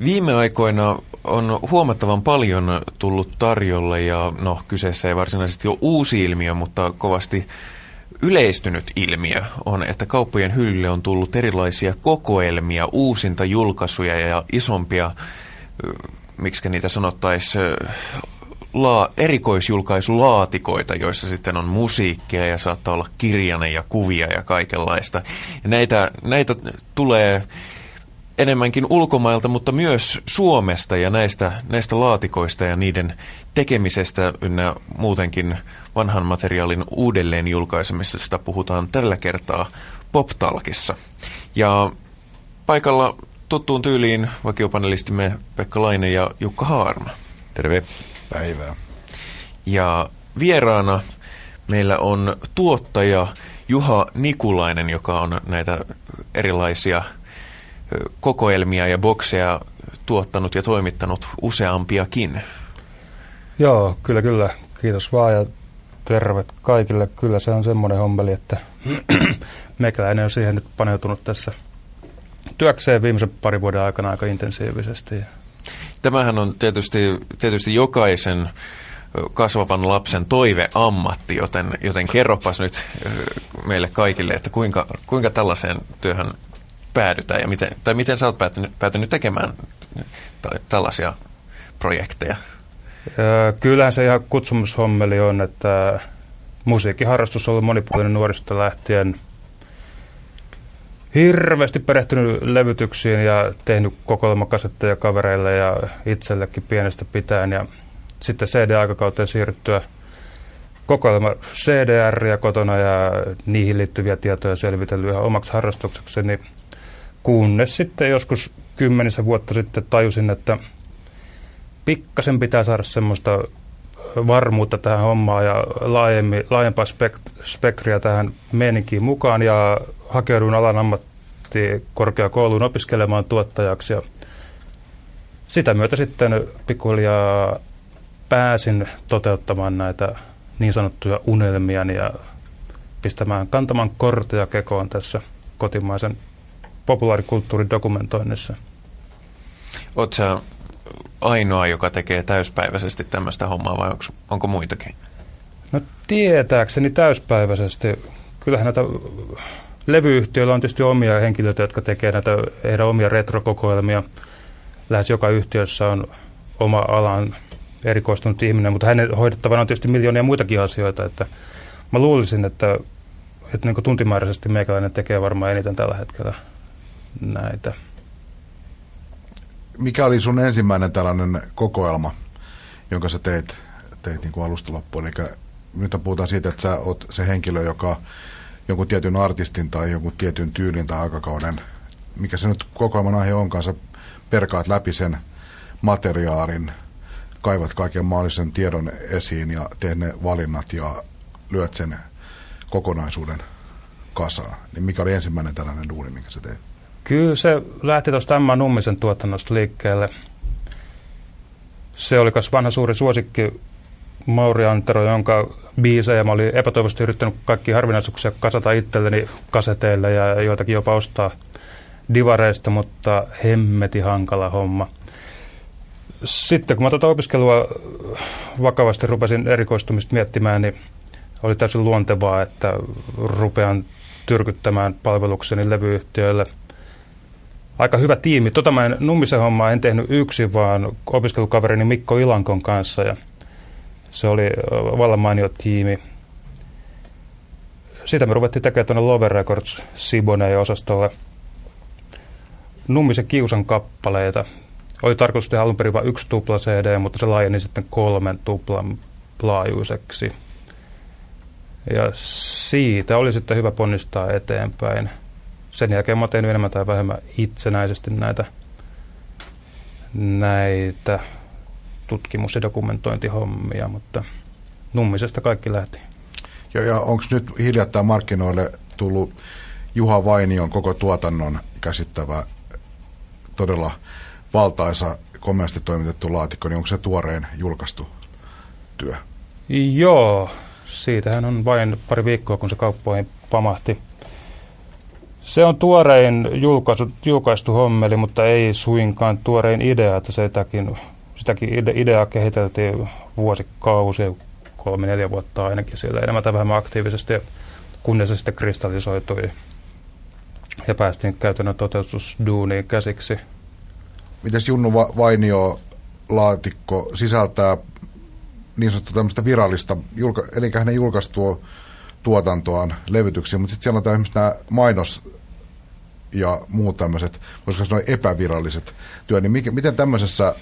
Viime aikoina on huomattavan paljon tullut tarjolle ja no kyseessä ei varsinaisesti ole uusi ilmiö, mutta kovasti yleistynyt ilmiö on, että kauppojen hyllylle on tullut erilaisia kokoelmia, uusinta julkaisuja ja isompia, miksi niitä sanottaisi, erikoisjulkaisulaatikoita, joissa sitten on musiikkia ja saattaa olla kirjainen ja kuvia ja kaikenlaista. Ja näitä tulee enemmänkin ulkomailta, mutta myös Suomesta ja näistä laatikoista ja niiden tekemisestä ynnä muutenkin vanhan materiaalin uudelleen julkaisemisesta puhutaan tällä kertaa Poptalkissa. Ja paikalla tuttuun tyyliin vakiopanelistimme Pekka Lainen ja Jukka Haarma. Terve. Päivää. Ja vieraana meillä on tuottaja Juha Nikulainen, joka on näitä erilaisia kokoelmia ja bokseja tuottanut ja toimittanut useampiakin. Joo, kyllä. Kiitos vaan ja tervet kaikille. Kyllä se on semmoinen hommeli, että meikäläinen on siihen nyt paneutunut tässä työkseen viimeisen parin vuoden aikana aika intensiivisesti. Tämähän on tietysti jokaisen kasvavan lapsen toiveammatti, joten kerropas nyt meille kaikille, että kuinka tällaiseen työhön päädytään ja miten sä oot päätynyt tekemään tällaisia projekteja? Kyllähän se ihan kutsumushommeli on, että musiikkiharrastus on ollut monipuolinen nuorista lähtien. Hirveästi perehtynyt levytyksiin ja tehnyt kokoelmakasetteja kavereille ja itsellekin pienestä pitäen. Ja sitten CD-aikakauteen siirryttyä kokoelma CDR kotona ja niihin liittyviä tietoja selvitellyt ihan omaksi harrastuksekseni. Kunnes sitten joskus 10 vuotta sitten tajusin, että pikkasen pitää saada semmoista varmuutta tähän hommaan ja laajempaa spektriä tähän meininkiin mukaan ja hakeuduin alan ammattikorkeakouluun opiskelemaan tuottajaksi ja sitä myötä sitten pikkuhiljaa pääsin toteuttamaan näitä niin sanottuja unelmiani ja kantamaan korteja kekoon tässä kotimaisen populaarikulttuurin dokumentoinnissa. Oletko sä ainoa, joka tekee täyspäiväisesti tämmöistä hommaa vai onko muitakin? No tietääkseni täyspäiväisesti. Kyllähän näitä levyyhtiöillä on tietysti omia henkilöitä, jotka tekee näitä heidän omia retrokokoelmia. Lähes joka yhtiössä on oma alan erikoistunut ihminen, mutta hänen hoidettavana on tietysti miljoonia muitakin asioita. Että mä luulisin, että niin kuin tuntimääräisesti meikäläinen tekee varmaan eniten tällä hetkellä näitä. Mikä oli sun ensimmäinen tällainen kokoelma, jonka sä teit niin kuin alusta loppuun? Eli nyt puhutaan siitä, että sä oot se henkilö, joka jonkun tietyn artistin tai jonkun tietyn tyylin tai aikakauden, mikä se nyt kokoelman aihe onkaan, sä perkaat läpi sen materiaalin, kaivat kaiken mahdollisen tiedon esiin ja teet ne valinnat ja lyöt sen kokonaisuuden kasaan. Niin mikä oli ensimmäinen tällainen duuni, minkä sä teit? Kyllä se lähti tuosta Emma Nummisen tuotannosta liikkeelle. Se oli myös vanha suuri suosikki Mauri Antero, jonka biisejä mä olin epätoivoisesti yrittänyt kaikkia harvinaisuuksia kasata itselleni kaseteille ja joitakin jopa ostaa divareista, mutta hemmeti hankala homma. Sitten kun mä tuota opiskelua vakavasti rupesin erikoistumista miettimään, niin oli täysin luontevaa, että rupean tyrkyttämään palvelukseni levyyhtiöille. Aika hyvä tiimi. Tota mä Nummisen hommaa en tehnyt yksin, vaan opiskelukaverini Mikko Ilankon kanssa. Ja se oli vallan mainio tiimi. Sitä me ruvettiin tekemään tuonne Lover Records Siboneen osastolle Nummisen Kiusan kappaleita. Oli tarkoitus tehdä alun perin vain 1 tupla CD, mutta se laajeni sitten 3 tuplan laajuiseksi. Ja siitä oli sitten hyvä ponnistaa eteenpäin. Sen jälkeen mä oon tehnyt enemmän tai vähemmän itsenäisesti näitä tutkimus- ja dokumentointihommia, mutta Nummisesta kaikki lähti. Ja onko nyt hiljattain markkinoille tullut Juha Vainion koko tuotannon käsittävä todella valtaisa, komeasti toimitettu laatikko, niin onko se tuorein julkaistu työ? Joo, siitähän on vain pari viikkoa, kun se kauppoihin pamahti. Se on tuorein julkaistu hommeli, mutta ei suinkaan tuorein idea, että sitäkin ideaa kehiteltiin vuosikausia, 3-4 vuotta ainakin siellä enemmän tai vähemmän aktiivisesti, kunnes se sitten kristallisoitui ja päästiin käytännön toteutusduuniin käsiksi. Mites Junnu Vainio-laatikko sisältää niin sanottua tämmöistä virallista, eli hänen julkaistua tuotantoaan, levytyksiä, mutta sitten siellä on tämmöiset nämä mainos- ja muut tämmöiset, voisiko sanoa epäviralliset työ, niin miten tämmöisessä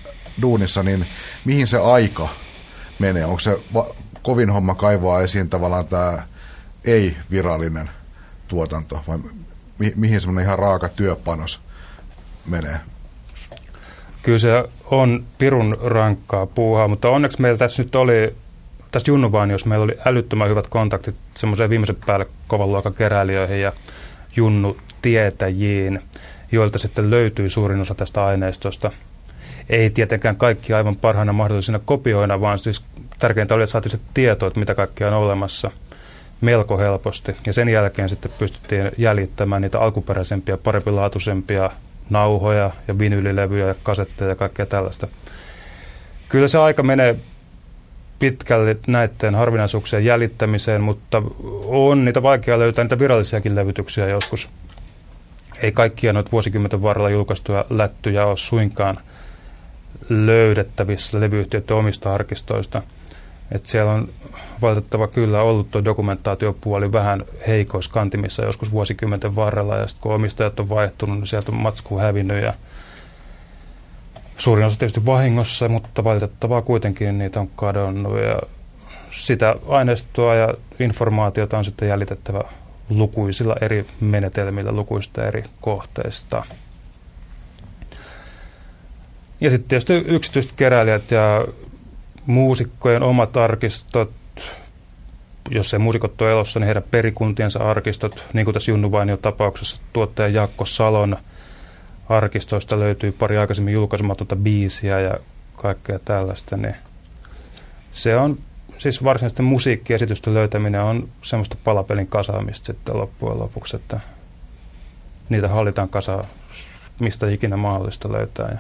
duunissa, niin mihin se aika menee? Onko se kovin homma kaivaa esiin tavallaan tämä ei-virallinen tuotanto, vai mihin semmoinen ihan raaka työpanos menee? Kyllä se on pirun rankkaa puuhaa, mutta onneksi meillä tässä nyt oli, tässä Junnu Vainiossa meillä oli älyttömän hyvät kontaktit semmoiseen viimeisen päälle kovan luokan keräilijöihin ja junnutietäjiin, joilta sitten löytyy suurin osa tästä aineistosta. Ei tietenkään kaikki aivan parhaina mahdollisina kopioina, vaan siis tärkeintä oli, että saatiin sitten tietoa, että mitä kaikkea on olemassa melko helposti. Ja sen jälkeen sitten pystyttiin jäljittämään niitä alkuperäisempiä, parempilaatuisempia nauhoja ja vinylilevyjä ja kasetteja ja kaikkea tällaista. Kyllä se aika menee pitkälle näiden harvinaisuuksien jäljittämiseen, mutta on niitä vaikea löytää niitä virallisiakin levytyksiä joskus. Ei kaikkia noita vuosikymmenten varrella julkaistuja lättyjä ole suinkaan löydettävissä levyyhtiöiden omista arkistoista. Et siellä on valitettava kyllä ollut tuo dokumentaatiopuoli vähän heikoissa kantimissa joskus vuosikymmenten varrella, ja sitten kun omistajat on vaihtunut, niin sieltä on matsku hävinnyt, ja suurin osa tietysti vahingossa, mutta valitettavaa kuitenkin niitä on kadonnut, ja sitä aineistoa ja informaatiota on sitten jäljitettävä lukuisilla eri menetelmillä, lukuisista eri kohteista. Ja sitten tietysti yksityiset keräilijät ja muusikkojen omat arkistot, jos ei muusikot ole elossa, niin heidän perikuntiensa arkistot, niin kuin tässä Junnu Vainion tapauksessa tuottaja Jaakko Salon arkistoista löytyy pari aikaisemmin julkaisematonta biisiä ja kaikkea tällaista, niin se on siis varsinaisten musiikkiesitysten löytäminen on semmoista palapelin kasaamista sitten loppujen lopuksi, että niitä hallitaan kasaa mistä ikinä mahdollista löytää, ja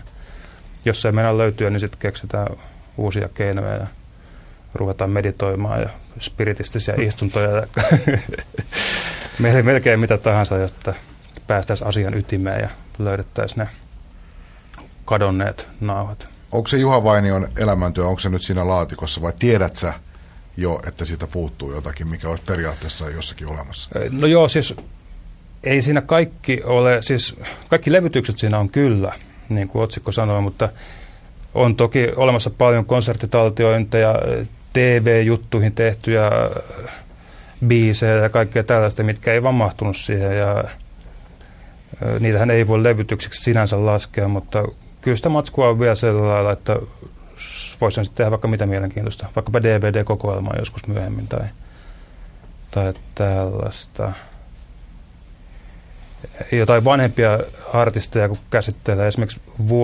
jos ei mennä löytyä, niin sitten keksitään uusia keinoja ja ruvetaan meditoimaan ja spiritistisiä istuntoja. Meillä ei melkein mitä tahansa, jotta päästäisiin asian ytimeen ja löydettäisiin ne kadonneet nauhat. Onko se Juha Vainion elämäntyö, onko se nyt siinä laatikossa vai tiedät sä jo, että siitä puuttuu jotakin, mikä on periaatteessa jossakin olemassa? No joo, siis ei siinä kaikki ole, siis kaikki levytykset siinä on kyllä, niin kuin otsikko sanoi, mutta on toki olemassa paljon konserttitaltiointeja, TV-juttuihin tehtyjä biisejä ja kaikkea tällaista, mitkä ei vaan mahtunut siihen. Ja niitähän ei voi levytyksiksi sinänsä laskea, mutta kyllä sitä matskua on vielä sillä lailla, että voisin sitten tehdä vaikka mitä mielenkiintoista, vaikkapa DVD-kokoelmaa joskus myöhemmin tai tällaista. Jotain vanhempia artisteja, kun käsittelee esimerkiksi 6-7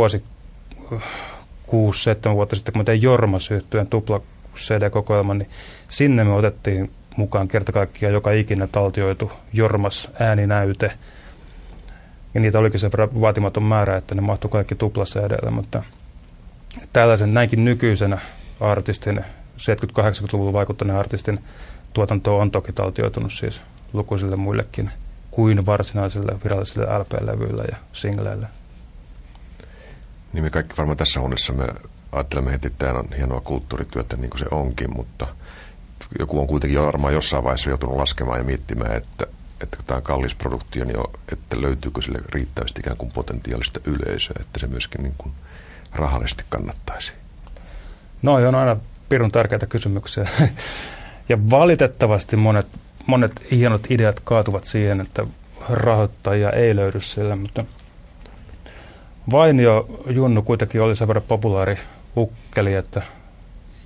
vuotta sitten, kun me tein Jormas-yhtyeen tupla-CD-kokoelman, niin sinne me otettiin mukaan kerta kaikkiaan joka ikinä taltioitu Jormas-ääninäyte. Ja niitä olikin sen verran vaatimaton määrä, että ne mahtui kaikki tupla-CD-llä, mutta tällaisen näinkin nykyisenä artistin, 70-80-luvulla vaikuttaneen artistin tuotanto on toki taltioitunut siis lukuisille muillekin kuin varsinaisille virallisille LP-levyillä ja singleillä. Niin me kaikki varmaan tässä huoneessa me ajattelemme heti, että tämä on hienoa kulttuurityötä niin kuin se onkin, mutta joku on kuitenkin varmaan jossain vaiheessa joutunut laskemaan ja miettimään, että kun tämä on kallis produktio, niin että löytyykö sille riittävästi ikään kuin potentiaalista yleisöä, että se myöskin niin kuin rahallisesti kannattaisi. No, on aina pirun tärkeitä kysymyksiä. Ja valitettavasti monet hienot ideat kaatuvat siihen, että rahoittajia ei löydy sillä, mutta Vainio Junnu kuitenkin oli sen verran populaari ukkeli,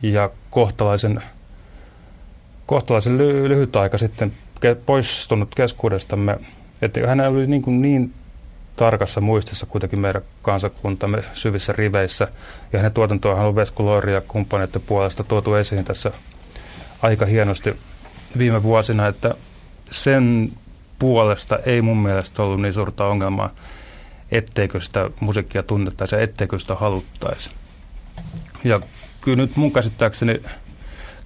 ja kohtalaisen lyhyt aika sitten poistunut keskuudestamme. Että hän oli niin tarkassa muistissa kuitenkin meidän kansakuntamme syvissä riveissä, ja hänen tuotantoahan on Vesku Loiri ja kumppaneiden puolesta tuotu esiin tässä aika hienosti viime vuosina, että sen puolesta ei mun mielestä ollut niin suurta ongelmaa, etteikö sitä musiikkia tunnettaisi ja etteikö sitä haluttaisi. Ja kyllä nyt mun käsittääkseni,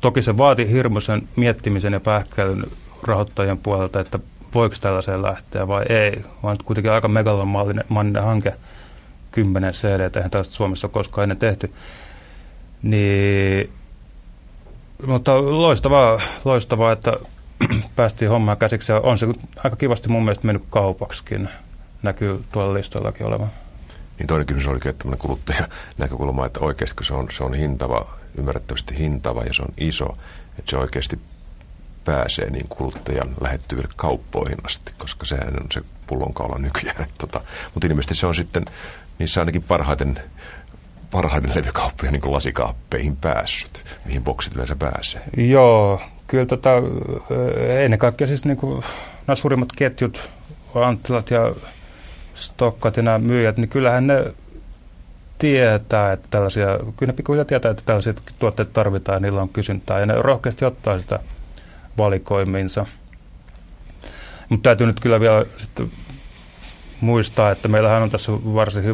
toki se vaati hirmuisen miettimisen ja pähkäilyn rahoittajien puolelta, että voiko tällaiseen lähteä vai ei, vaan kuitenkin aika megalomallinen hanke, 10 CD, eihän tällaista Suomessa ole koskaan ennen tehty. Niin, mutta loistavaa, että päästiin hommaan käsiksi. Ja on se aika kivasti mun mielestä mennyt kaupaksikin. Näkyy tuolla listoillakin olevan. Niin toinen kysymys oli tämmöinen kuluttajanäkökulma, että oikeasti se on hintava, ymmärrettävästi hintava ja se on iso, että se oikeasti pääsee niin kuluttajan lähettyville kauppoihin asti, koska sehän on se pullonkaula nykyään. Mutta ilmeisesti se on sitten niissä ainakin parhaiden levykauppoja niin kuin lasikaappeihin päässyt, mihin boksit yleensä pääsee. Joo, kyllä ennen kaikkea siis niin kuin nämä suurimmat ketjut, Anttilat ja Stokkat ja nämä myyjät, niin kyllähän ne tietää, että tällaisia tuotteita tarvitaan ja niillä on kysyntää ja ne rohkeasti ottaa sitä valikoimiinsa. Mutta täytyy nyt kyllä vielä sitten muistaa, että meillähän on tässä varsin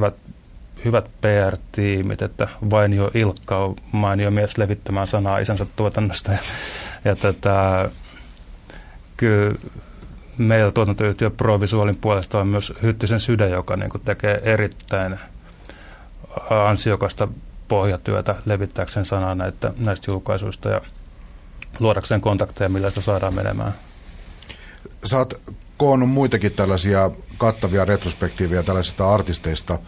hyvät PR-tiimit, että Vainio Ilkka on mainio mies levittämään sanaa isänsä tuotannosta ja kyllä meillä tuotantoyhtiö Provisualin puolesta on myös Hyttisen sydän, joka niin kuin tekee erittäin ansiokasta pohjatyötä levittääkseen sanaa näistä julkaisuista ja luodakseen kontakteja, millä sitä saadaan menemään. Sä oot koonnut muitakin tällaisia kattavia retrospektiivejä tällaisista artisteista,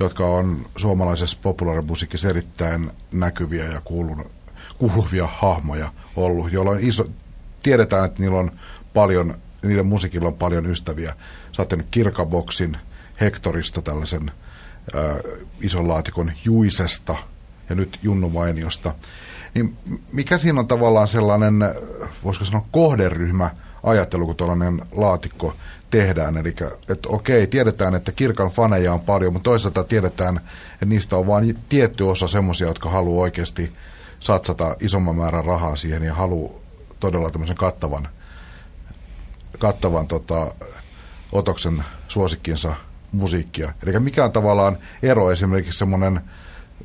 jotka on suomalaisessa populaarimusiikissa erittäin näkyviä ja kuuluvia hahmoja ollut, joilla on tiedetään, että niiden musiikilla on paljon ystäviä. Sä oot tehnyt Kirkaboksin, Hectorista tällaisen ison laatikon, Juisesta ja nyt Junnu Vainiosta. Niin mikä siinä on tavallaan sellainen, voisiko sanoa kohderyhmä ajattelu, kun tuollainen laatikko tehdään? Eli että okei, tiedetään, että Kirkan faneja on paljon, mutta toisaalta tiedetään, että niistä on vain tietty osa semmoisia, jotka haluaa oikeasti satsata isomman määrän rahaa siihen ja haluaa todella tämmöisen kattavan otoksen suosikkinsa musiikkia. Eli mikä on tavallaan ero esimerkiksi semmoinen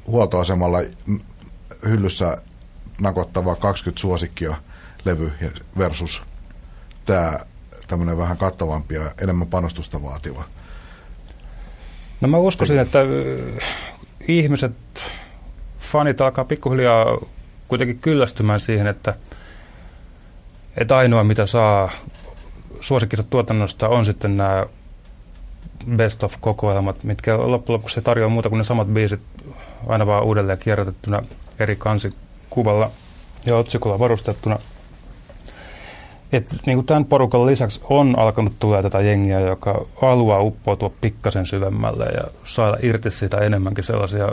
huoltoasemalla hyllyssä nakottava 20 suosikkia levy versus tämä tämmöinen vähän kattavampi ja enemmän panostusta vaativa? No mä uskoisin, että ihmiset, fanit alkaa pikkuhiljaa kuitenkin kyllästymään siihen, että ainoa mitä saa suosikkinsa tuotannosta on sitten nämä best of -kokoelmat, mitkä loppujen lopuksi ei tarjoa muuta kuin ne samat biisit aina vaan uudelleen kierrätettynä eri kansikuvalla ja otsikolla varustettuna. Et niin kuin tämän porukan lisäksi on alkanut tulla tätä jengiä, joka haluaa uppoutua pikkasen syvemmälle ja saada irti siitä enemmänkin sellaisia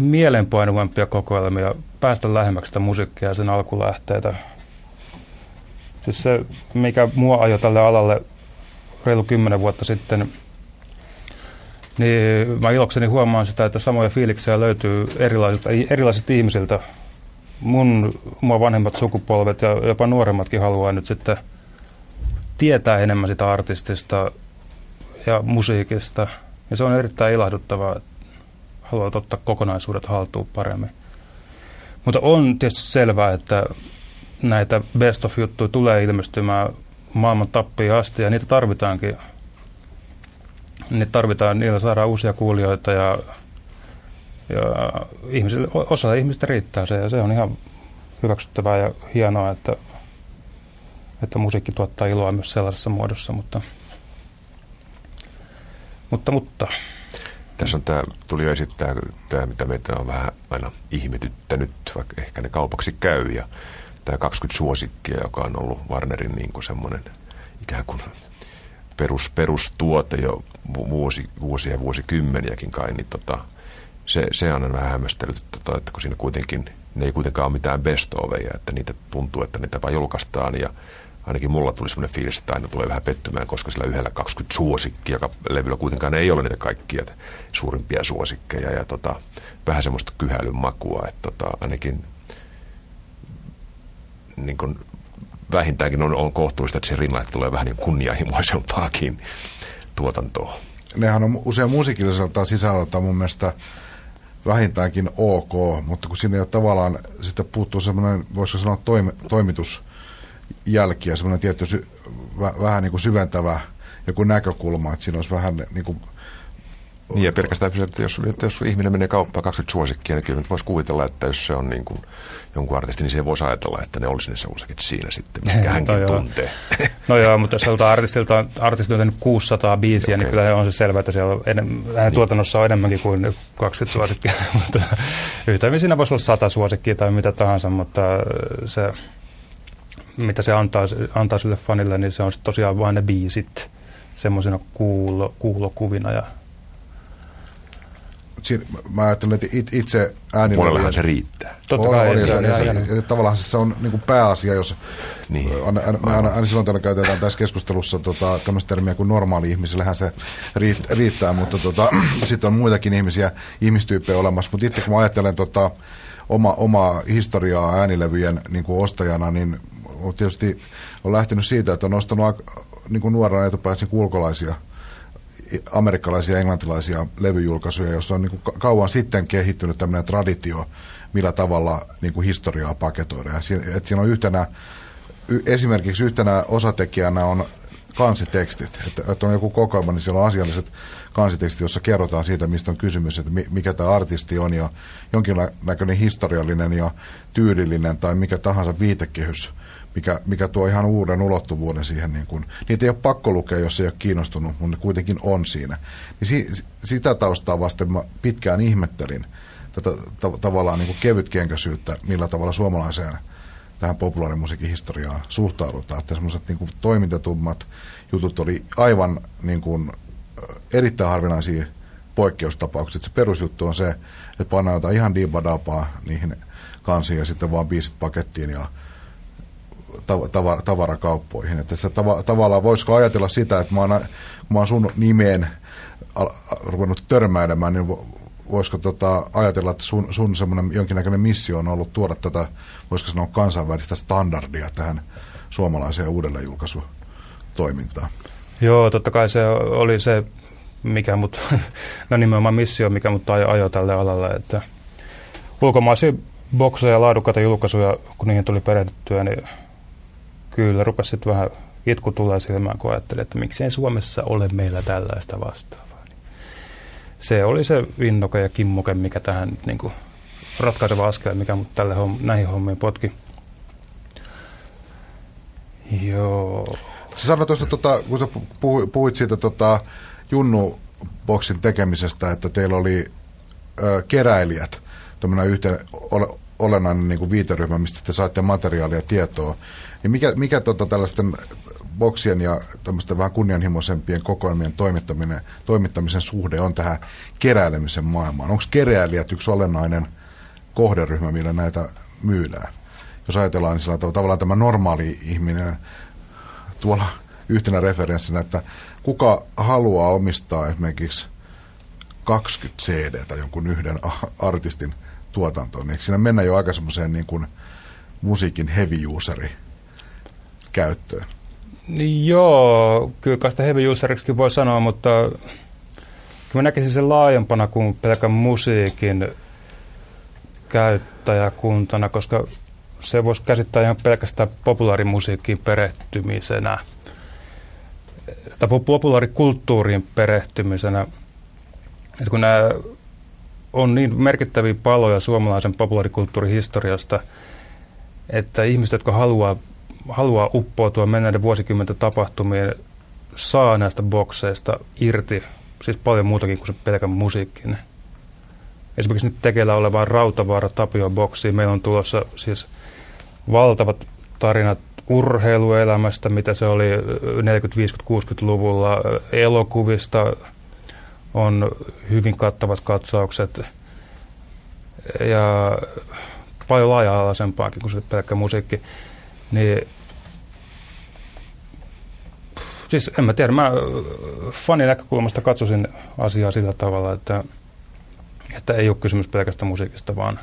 mielenpainuvampia kokoelmia, päästä lähemmäksi sitä musiikkia ja sen alkulähteitä. Siis se, mikä mua ajoi tälle alalle reilu 10 vuotta sitten, niin mä ilokseni huomaan sitä, että samoja fiiliksiä löytyy erilaisilta ihmisiltä. Mua vanhemmat sukupolvet ja jopa nuoremmatkin haluaa nyt sitten tietää enemmän sitä artistista ja musiikista. Ja se on erittäin ilahduttavaa, että haluaa ottaa kokonaisuudet haltuun paremmin. Mutta on tietysti selvää, että näitä best of -juttuja tulee ilmestymään maailman tappiin asti ja niitä tarvitaankin. Niillä saadaan uusia kuulijoita ja osa ihmistä riittää se ja se on ihan hyväksyttävää ja hienoa, että musiikki tuottaa iloa myös sellaisessa muodossa, mutta. Tässä on tuli jo esittää tämä, mitä meitä on vähän aina ihmetyttänyt, vaikka ehkä ne kaupaksi käy ja tämä 20 suosikkia, joka on ollut Warnerin niin kuin semmoinen ikään kuin perustuote jo vuosia ja vuosikymmeniäkin kai, niin se on vähän hämmästellyt, että kun siinä kuitenkin, ne ei kuitenkaan ole mitään best-ofeja, että niitä tuntuu, että niitä vaan julkaistaan ja ainakin mulla tuli semmoinen fiilis, että aina tulee vähän pettymään, koska sillä yhdellä 20 suosikkia, joka levyllä kuitenkaan ei ole niitä kaikkia suurimpia suosikkeja ja vähän semmoista kyhäilyn makua, että ainakin niin kuin vähintäänkin on kohtuullista, että se rinnalle tulee vähän niin kunnianhimoisempaakin tuotantoa. Nehän on usein musiikilliselta sisällöltä mun mielestä vähintäänkin ok, mutta kun siinä ei ole tavallaan, sitten puuttuu semmoinen, voisiko sanoa toimitusjälki ja semmoinen tietty vähän niin kuin syventävä joku näkökulma, että siinä olisi vähän niin kuin... Niin ja pelkästään, että jos ihminen menee kauppaan 20 suosikkia, niin kyllä voisi kuvitella, että jos se on niin kuin jonkun artistin, niin se voisi ajatella, että ne olisi ne suosikit siinä sitten, mikä hänkin tuntee. No joo, mutta jos sanotaan artisti on tehnyt 600 biisiä, okay, niin kyllä on se selvä, että siellä on hänen tuotannossa on enemmänkin kuin 20 suosikkia. Mutta yhtä hyvin siinä voisi olla 100 suosikkia tai mitä tahansa, mutta se, mitä se antaa sille fanille, niin se on tosiaan vain ne biisit semmoisina kuulokuvina ja... Mä ajattelen, että itse äänillä... Puolellahan se riittää. Totta kai. Tavallaan se on niin kuin pääasia, jos... Niin. Aina silloin täällä käytetään tässä keskustelussa tämmöistä termiä kuin normaali ihmisellähän se riittää, mutta sitten on muitakin ihmistyyppejä olemassa. Mutta itse kun mä ajattelen omaa historiaa äänilevyjen niin kuin ostajana, niin tietysti on lähtenyt siitä, että on ostanut niin kuin nuorena etupäässä ulkolaisia amerikkalaisia ja englantilaisia levyjulkaisuja, joissa on niin kuin kauan sitten kehittynyt tämmöinen traditio, millä tavalla niin kuin historiaa paketoidaan. Ja siinä on esimerkiksi yhtenä osatekijänä on kansitekstit. Että on joku kokoelma, niin siellä on asialliset kansitekstit, joissa kerrotaan siitä, mistä on kysymys, että mikä tämä artisti on, ja jonkinnäköinen historiallinen ja tyylillinen tai mikä tahansa viitekehys, mikä tuo ihan uuden ulottuvuuden siihen. Niin kun, niitä ei ole pakko lukea, jos ei ole kiinnostunut, mutta ne kuitenkin on siinä. Niin sitä taustaa vasten mä pitkään ihmettelin tätä tavallaan niin kuin kevytkenkäisyyttä, millä tavalla suomalaiseen tähän populaarimusiikin historiaan suhtaudutaan. Että semmoiset niin kuin toimitetummat jutut oli aivan niin kuin erittäin harvinaisia poikkeustapauksia. Se perusjuttu on se, että pannaan jotain ihan diibbadapaa niihin kansiin ja sitten vaan biisit pakettiin ja tavarakauppoihin. Että se tavallaan voisiko ajatella sitä, että kun mä oon sun nimeen ruvennut törmäilemään, niin voisiko ajatella, että sun semmoinen jonkinnäköinen missio on ollut tuoda tätä, voisiko sanoa, kansainvälistä standardia tähän suomalaiseen uudelleenjulkaisutoimintaan? Joo, totta kai se oli se, mikä mut, no nimenomaan missio, mikä mut ajoi tälle alalle, että ulkomaisia bokseja ja laadukkaita julkaisuja, kun niihin tuli perehdyttyä, niin kyllä rupesi sitten vähän itku tulee silmään, kun ajattelin, että miksei Suomessa ole meillä tällaista vastaavaa. Se oli se innoke ja kimmoke, mikä tähän niin kuin ratkaiseva askel, mikä mut näihin hommiin potki. Joo. Sä sanoit tuossa, kun sä puhuit siitä Junnu-boksin tekemisestä, että teillä oli keräilijät, tämmöinen yhteen olennainen niin kuin viiteryhmä, mistä te saitte materiaalia ja tietoa. Niin mikä tällaisten boksien ja tämmöisten vähän kunnianhimoisempien kokoelmien toimittamisen suhde on tähän keräilemisen maailmaan? Onko keräilijät yksi olennainen kohderyhmä, millä näitä myydään? Jos ajatellaan, niin sillä tavallaan tämä normaali ihminen tuolla yhtenä referenssinä, että kuka haluaa omistaa esimerkiksi 20 CD:tä jonkun yhden artistin tuotantoon, niin siinä mennään jo aika semmoiseen niin kuin musiikin heavy useri käyttöön. Joo, kyllä kai sitä heavy useriksikin voi sanoa, mutta mä näkisin sen laajempana kuin pelkän musiikin käyttäjäkuntana, koska se voisi käsittää ihan pelkästään populaarimusiikkiin perehtymisenä tai populaarikulttuuriin perehtymisenä. Että kun nämä on niin merkittäviä paloja suomalaisen populaarikulttuurihistoriasta, että ihmiset, jotka haluaa uppoutua menneiden vuosikymmenten tapahtumiin, saa näistä bokseista irti, siis paljon muutakin kuin se pelkän musiikkin. Esimerkiksi nyt tekeillä olevaan Rautavaara Tapio -boksiin meillä on tulossa siis valtavat tarinat urheiluelämästä, mitä se oli 40-50-60-luvulla, elokuvista on hyvin kattavat katsaukset ja paljon laaja-alaisempaakin kuin se pelkkä musiikki. Niin, siis en mä tiedä, mä fanin näkökulmasta katsosin asiaa sillä tavalla, että ei ole kysymys pelkästä musiikista, vaan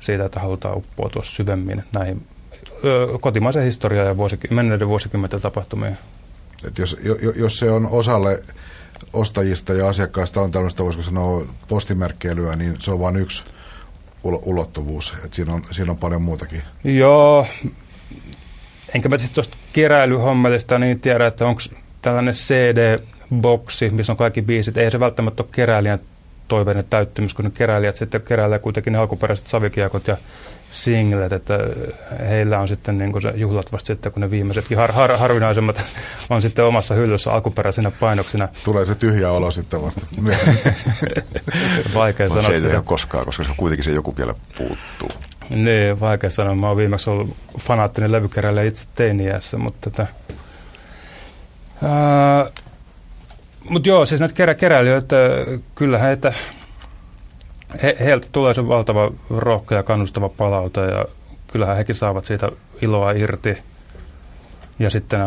siitä, että halutaan uppoutua syvemmin näihin kotimaisen historiaa ja menneiden vuosikymmenten tapahtumia. Et jos se on osalle ostajista ja asiakkaista on tällaista, voisiko sanoa, postimerkkeilyä, niin se on vain yksi ulottuvuus. Et siinä on paljon muutakin. Joo. Enkä mä sitten tuosta keräilyhommelista niin tiedä, että onko tällainen CD-boksi, missä on kaikki biisit. Ei se välttämättä ole keräilijän toiveinen täyttymys, kun ne keräilijät sitten keräilee kuitenkin ne alkuperäiset savikiekot ja singlet, että heillä on sitten niin kuin se juhlat vasta sitten, kun ne viimeisetkin harvinaisemmat on sitten omassa hyllyssä alkuperäisinä painoksina. Tulee se tyhjä olo sitten vasta. Vaikea sanoa sitä. Se ei ole koskaan, koska se kuitenkin se joku vielä puuttuu. Niin, vaikea sanoa. Mä oon viimeksi ollut fanaattinen levykeräilijä itse teini-iässä, mutta joo, siis näitä keräilijöitä, kyllähän heiltä tulee se valtava rohkea ja kannustava palaute, ja kyllähän hekin saavat siitä iloa irti. Ja sitten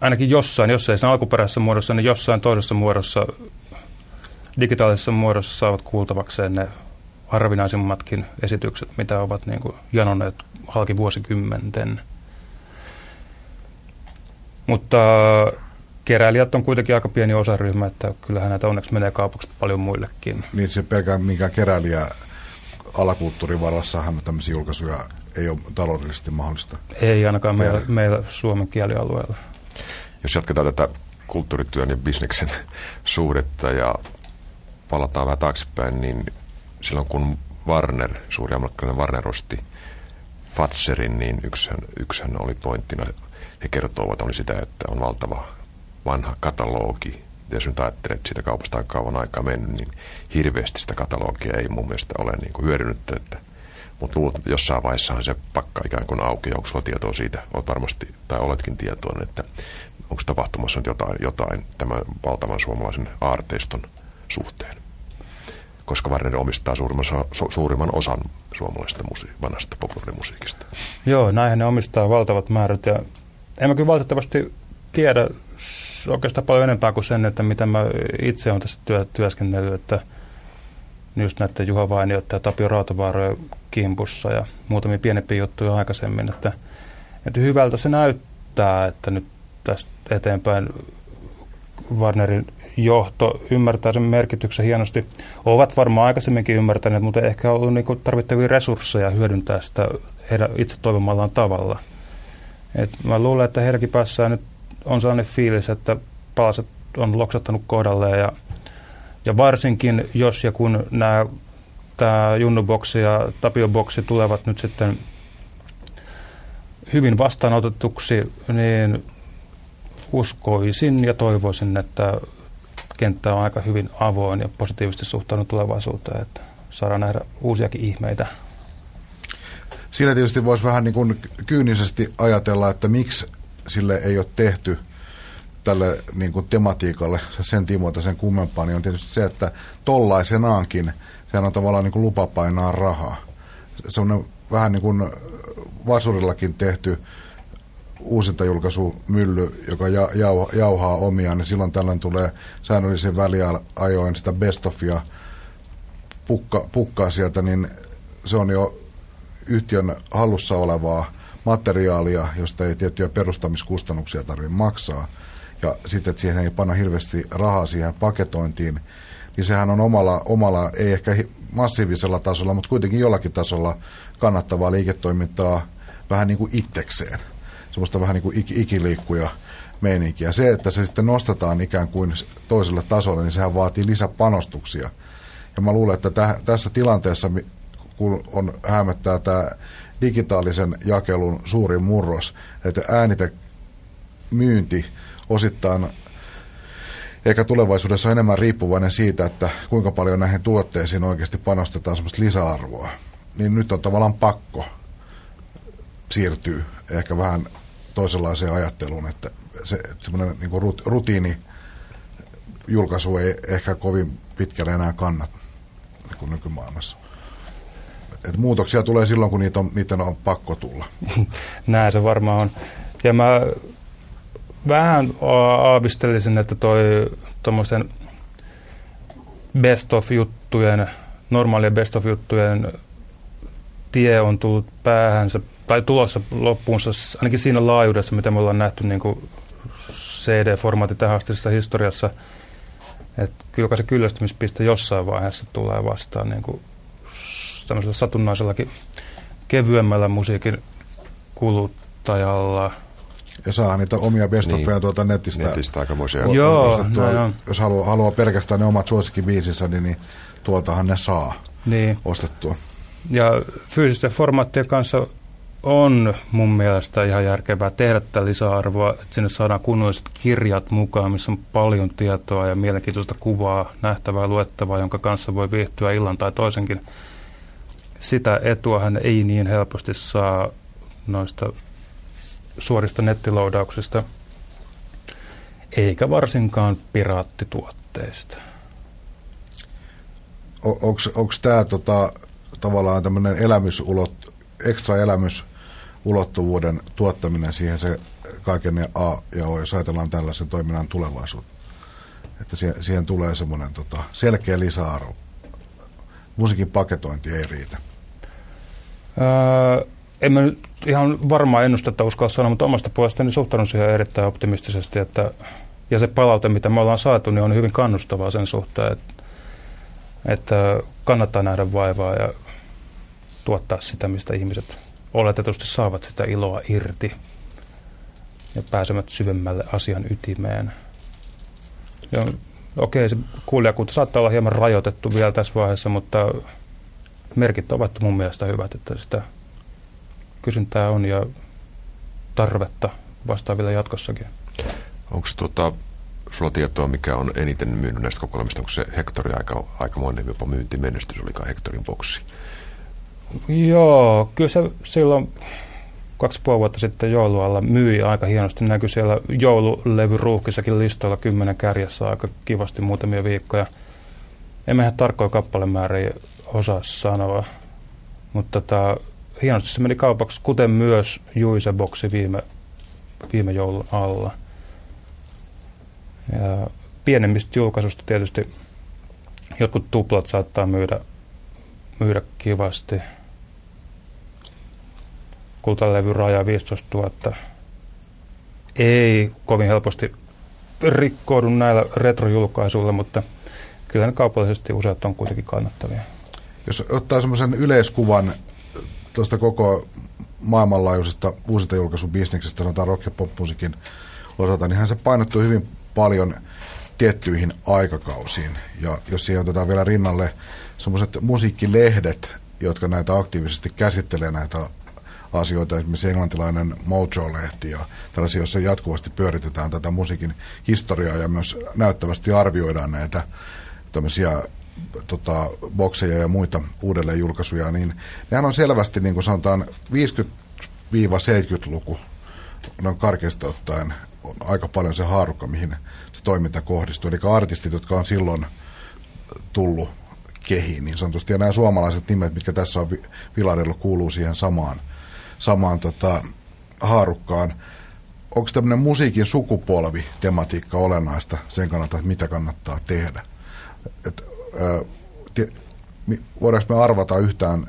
ainakin jossain, jos ei siinä alkuperäisessä muodossa, niin jossain toisessa muodossa, digitaalisessa muodossa saavat kuultavakseen ne harvinaisimmatkin esitykset, mitä ovat niin kuin janoneet halki vuosikymmenten. Mutta keräilijät on kuitenkin aika pieni osaryhmä, että kyllähän näitä onneksi menee kaupaksi paljon muillekin. Niin se pelkää minkä keräilijä alakulttuurin varassahan tämmöisiä julkaisuja ei ole taloudellisesti mahdollista. Ei ainakaan meillä Suomen kielialueella. Jos jatketaan tätä kulttuurityön ja bisneksen suhdetta ja palataan vähän taaksepäin, niin silloin kun Warner, suuri amerikkalainen Warner osti Fatserin, niin yksihän oli pointtina. He kertovat sitä, että on valtava vanha katalogi, ja jos nyt ajattelee, että siitä kaupasta aikaa on aika mennyt, niin hirveästi sitä katalogia ei mun mielestä ole niin kuin hyödynnyt, mutta jossain vaiheessahan se pakka ikään kuin auki, ja onko sulla tietoa siitä, olet varmasti, tai oletkin tietoinen, että onko tapahtumassa nyt jotain tämän valtavan suomalaisen aarteiston suhteen, koska Warner omistaa suurimman osan suomalaisesta vanhasta populaarimusiikista. Joo, näinhän ne omistaa valtavat määrät, ja en mä kyllä valitettavasti tiedä oikeastaan paljon enempää kuin sen, että mitä mä itse olen tässä työskennellyt, että just näiden Juha Vainio ja Tapio Rautavaarojen kimpussa ja muutamia pienempiä juttuja aikaisemmin, että hyvältä se näyttää, että nyt tästä eteenpäin Warnerin johto ymmärtää sen merkityksen hienosti. Ovat varmaan aikaisemminkin ymmärtäneet, mutta ehkä on ollut niinku tarvittavia resursseja hyödyntää sitä heidän itse toivomallaan tavalla. Et mä luulen, että heidänkin päässään nyt on sellainen fiilis, että palaset on loksattanut kohdalleen ja varsinkin jos ja kun tämä Junnu-boksi ja Tapio-boksi tulevat nyt sitten hyvin vastaanotetuksi, niin uskoisin ja toivoisin, että kenttä on aika hyvin avoin ja positiivisesti suhtaudun tulevaisuuteen, että saadaan nähdä uusiakin ihmeitä. Sillä tietysti voisi vähän niin kuin kyynisesti ajatella, että miksi sille ei ole tehty tälle niin kuin tematiikalle sen tiimoilta sen kummempaa, niin on tietysti se, että tollaisenaankin sehän on tavallaan niin kuin lupa painaa rahaa. Se on vähän niin kuin vasurillakin tehty uusintajulkaisumylly, joka jauhaa omiaan, niin silloin tällöin tulee säännöllisen väliajoin sitä best ofia pukkaa sieltä, niin se on jo yhtiön hallussa olevaa materiaalia, josta ei tiettyjä perustamiskustannuksia tarvitse maksaa, ja sitten, että siihen ei panna hirveästi rahaa siihen paketointiin, niin sehän on omalla ei ehkä massiivisella tasolla, mutta kuitenkin jollakin tasolla kannattavaa liiketoimintaa vähän niin kuin itsekseen. Semmoista vähän niin kuin ikiliikkuja meininkiä. Se, että se sitten nostetaan ikään kuin toiselle tasolle, niin sehän vaatii lisäpanostuksia. Ja mä luulen, että tässä tilanteessa, kun on hämmentää tämä digitaalisen jakelun suuri murros, että äänitemyynti osittain eikä tulevaisuudessa ole enemmän riippuvainen siitä, että kuinka paljon näihin tuotteisiin oikeasti panostetaan semmoista lisäarvoa, niin nyt on tavallaan pakko siirtyä ehkä vähän toisenlaiseen ajatteluun, että semmoinen niin kuin rutiinijulkaisu ei ehkä kovin pitkälle enää kannata kuin nykymaailmassa. Et muutoksia tulee silloin, kun niitä on pakko tulla. Näin se varmaan on. Ja mä vähän aavistelisin, että tuommoisen normaalien best of juttujen tie on tullut päähänsä tai tulossa loppuunsa ainakin siinä laajuudessa, mitä me ollaan nähty niin kuin CD-formaatti tähän astisessa historiassa. Että kyllä se kyllästymispiste jossain vaiheessa tulee vastaan niin kuin tämmöisellä satunnaisellakin kevyemmällä musiikin kuluttajalla. Ja saa niitä omia best-offeja niin, tuolta netistä aikamoisia. Joo, tuo, jos haluaa pelkästään ne omat suosikkibiisinsä, niin tuoltahan ne saa niin ostettua. Ja fyysisten formaattien kanssa on mun mielestä ihan järkevää tehdä tätä lisäarvoa, että sinne saadaan kunnolliset kirjat mukaan, missä on paljon tietoa ja mielenkiintoista kuvaa, nähtävää, luettavaa, jonka kanssa voi viihtyä illan tai toisenkin. Sitä etuahan ei niin helposti saa noista suorista nettiloudauksista, eikä varsinkaan piraattituotteista. Onko tämä tavallaan tämmöinen ekstra elämysulottuvuuden tuottaminen siihen se kaiken A ja O, jos ajatellaan tällaisen toiminnan tulevaisuutta, että siihen tulee semmoinen selkeä lisäarvo? Musiikin paketointi ei riitä. En mä nyt ihan varmaa ennustetta uskalla sanoa, mutta omasta puolestani suhtaudun siihen erittäin optimistisesti. Ja se palaute, mitä me ollaan saatu, niin on hyvin kannustavaa sen suhteen, että kannattaa nähdä vaivaa ja tuottaa sitä, mistä ihmiset oletetusti saavat sitä iloa irti ja pääsevät syvemmälle asian ytimeen. Okei, se kuulijakunta saattaa olla hieman rajoitettu vielä tässä vaiheessa, mutta merkit ovat mun mielestä hyvät, että sitä kysyntää on ja tarvetta vastaavilla jatkossakin. Onko sulla tietoa, mikä on eniten myynyt näistä kokoelmista? Onko se Hectorin aikamoinen jopa myyntimenestys, olikaan Hectorin boksi? Joo, kyllä se silloin 2,5 vuotta sitten joulualla myi aika hienosti. Näkyi siellä joululevyruuhkissakin listoilla 10 kärjessä aika kivasti muutamia viikkoja. En ihan tarkkoja kappalemääriä osaa sanoa, mutta hienosti se meni kaupaksi, kuten myös Juise-boksi viime joulun alla. Ja pienemmistä julkaisusta tietysti jotkut tuplat saattaa myydä kivasti. Kultalevy raja 15 000. Ei kovin helposti rikkoudu näillä retrojulkaisuilla, mutta kyllähän kaupallisesti useat on kuitenkin kannattavia. Jos ottaa semmoisen yleiskuvan tuosta koko maailmanlaajuisesta uusista julkaisubisneksestä, sanotaan rock- ja pop-musiikin osalta, niin se painottuu hyvin paljon tiettyihin aikakausiin. Ja jos siihen otetaan vielä rinnalle semmoiset musiikkilehdet, jotka näitä aktiivisesti käsittelee näitä asioita, esimerkiksi englantilainen Mojo-lehti ja tällaisia, joissa jatkuvasti pyöritetään tätä musiikin historiaa ja myös näyttävästi arvioidaan näitä tämmöisiä bokseja ja muita uudelleenjulkaisuja, niin nehän on selvästi, niin kuin sanotaan, 50-70-luku, on karkeasti ottaen on aika paljon se haarukka, mihin se toiminta kohdistuu. Eli artistit, jotka on silloin tullut kehiin, niin sanotusti, ja nämä suomalaiset nimet, mitkä tässä on vilareillut, kuuluu siihen samaan haarukkaan. Onko tämmöinen musiikin sukupolvi-tematiikka olennaista sen kannalta, että mitä kannattaa tehdä? Voidaanko me arvata yhtään,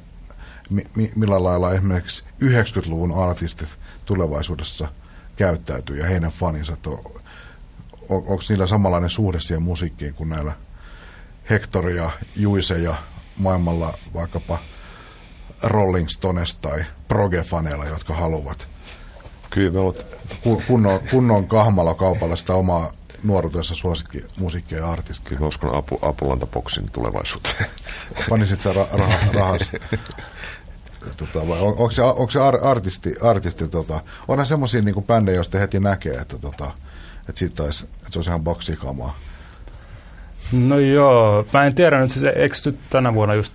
millä lailla esimerkiksi 90-luvun artistit tulevaisuudessa käyttäytyy ja heidän faninsa? Onko niillä samanlainen suhde siihen musiikkiin kuin näillä Hector ja Juise ja maailmalla vaikkapa Rolling Stones tai proge-faneilla, jotka haluavat kunnon kahmalla kaupalla sitä omaa nuoruudessa suosikki musiikkia ja artistia? Kyllä mä uskon Apulanta-boksin tulevaisuuteen. Panisit sä rahas? Onko se artisti? Onhan semmosia niinku bändejä, joista heti näkee, että se olisi ihan boksikamaa. No joo, mä en tiedä nyt, siis eikö nyt tänä vuonna just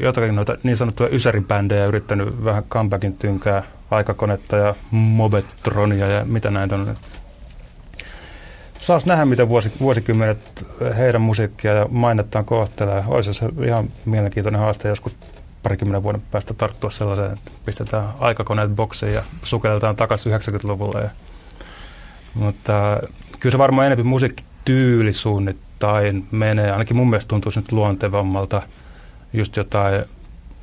jotakin noita niin sanottuja ysäribändejä yrittänyt vähän comebackin tynkää, Aikakonetta ja Mobetronia ja mitä näitä on. Saas nähdä, miten vuosikymmenet heidän musiikkia ja mainettaan kohtelee. Olisi se ihan mielenkiintoinen haaste joskus parikymmenen vuoden päästä tarttua sellaiseen, että pistetään Aikakoneet boksiin ja sukelletaan takaisin 90-luvulle. Mutta kyllä se varmaan enemmän musiikkityylisuunnittelua tai menee. Ainakin mun mielestä tuntuisi nyt luontevammalta just jotain,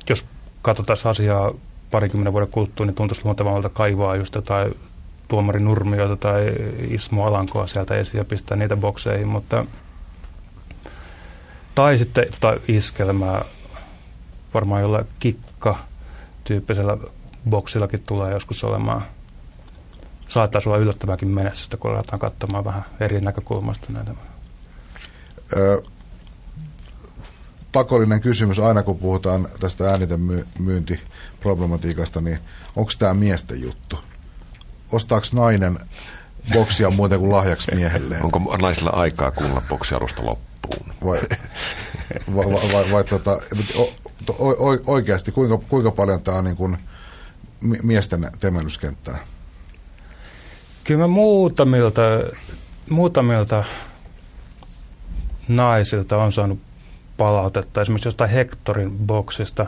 jos katsotaan asiaa parikymmenen vuoden kulttuun, niin tuntuisi luontevammalta kaivaa just jotain Tuomari Nurmiota tai Ismo Alankoa sieltä esiin ja pistää niitä bokseihin, mutta tai sitten tota iskelmää varmaan jollain Kikka-tyyppisellä boksillakin tulee joskus olemaan. Saattaa olla yllättävääkin menestystä, kun aletaan katsomaan vähän eri näkökulmasta näitä. Pakollinen kysymys aina, kun puhutaan tästä äänitemyyntiproblematiikasta, niin onko tämä miesten juttu? Ostaako nainen boksia muuten kuin lahjaksi miehelleen? Onko naisilla aikaa kuulla boksia alusta loppuun? Oikeasti, kuinka paljon tämä on niin kuin miesten temellyskenttää? Kyllä mä muutamilta naisilta on saanut palautetta, esimerkiksi jostain Hectorin boksista,